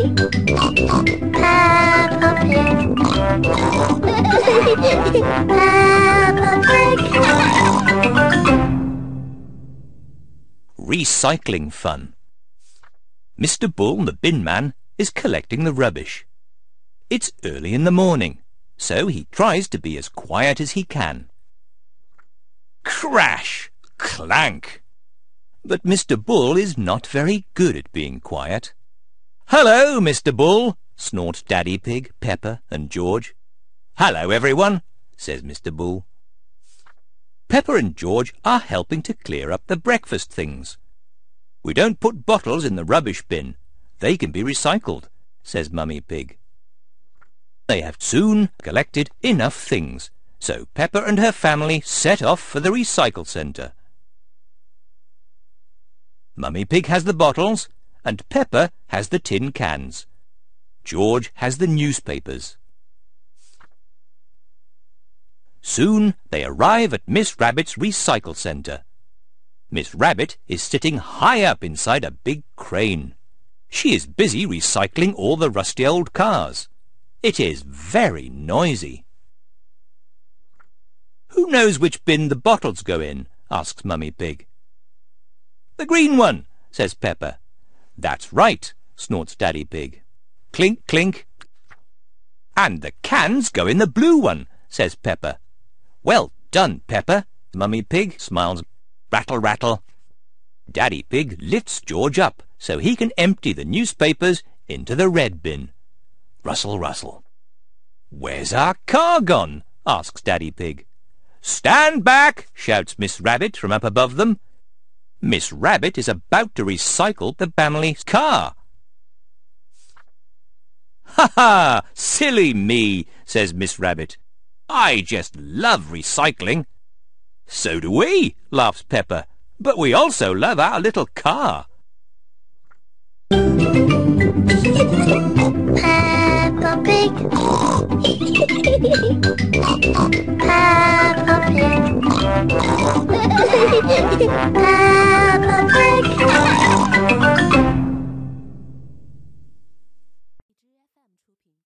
Peppa Pig. Peppa Pig. Recycling fun. Mr. Bull, the bin man, is collecting the rubbish. It's early in the morning, so he tries to be as quiet as he can. Crash! Clank! But Mr. Bull is not very good at being quiet. Hello, Mr. Bull, snort Daddy Pig, Peppa and George. Hello, everyone, says Mr. Bull. Peppa and George are helping to clear up the breakfast things. We don't put bottles in the rubbish bin. They can be recycled, says Mummy Pig. They have soon collected enough things, so Peppa and her family set off for the recycle centre. Mummy Pig has the bottles, and Peppa has the tin cans. George has the newspapers. Soon they arrive at Miss Rabbit's recycle centre. Miss Rabbit is sitting high up inside a big crane. She is busy recycling all the rusty old cars. It is very noisy. Who knows which bin the bottles go in? Asks Mummy Pig. The green one, says Peppa. That's right, snorts Daddy Pig. Clink, clink. And the cans go in the blue one, says Peppa. Well done, Peppa, Mummy Pig smiles. Rattle, rattle. Daddy Pig lifts George up so he can empty the newspapers into the red bin. Rustle, rustle. Where's our car gone? Asks Daddy Pig. Stand back, shouts Miss Rabbit from up above them. Miss Rabbit is about to recycle the family's car. Ha ha! Silly me, says Miss Rabbit. I just love recycling. So do we, laughs Peppa, but we also love our little car. Peppa Pig. Peppa Pig.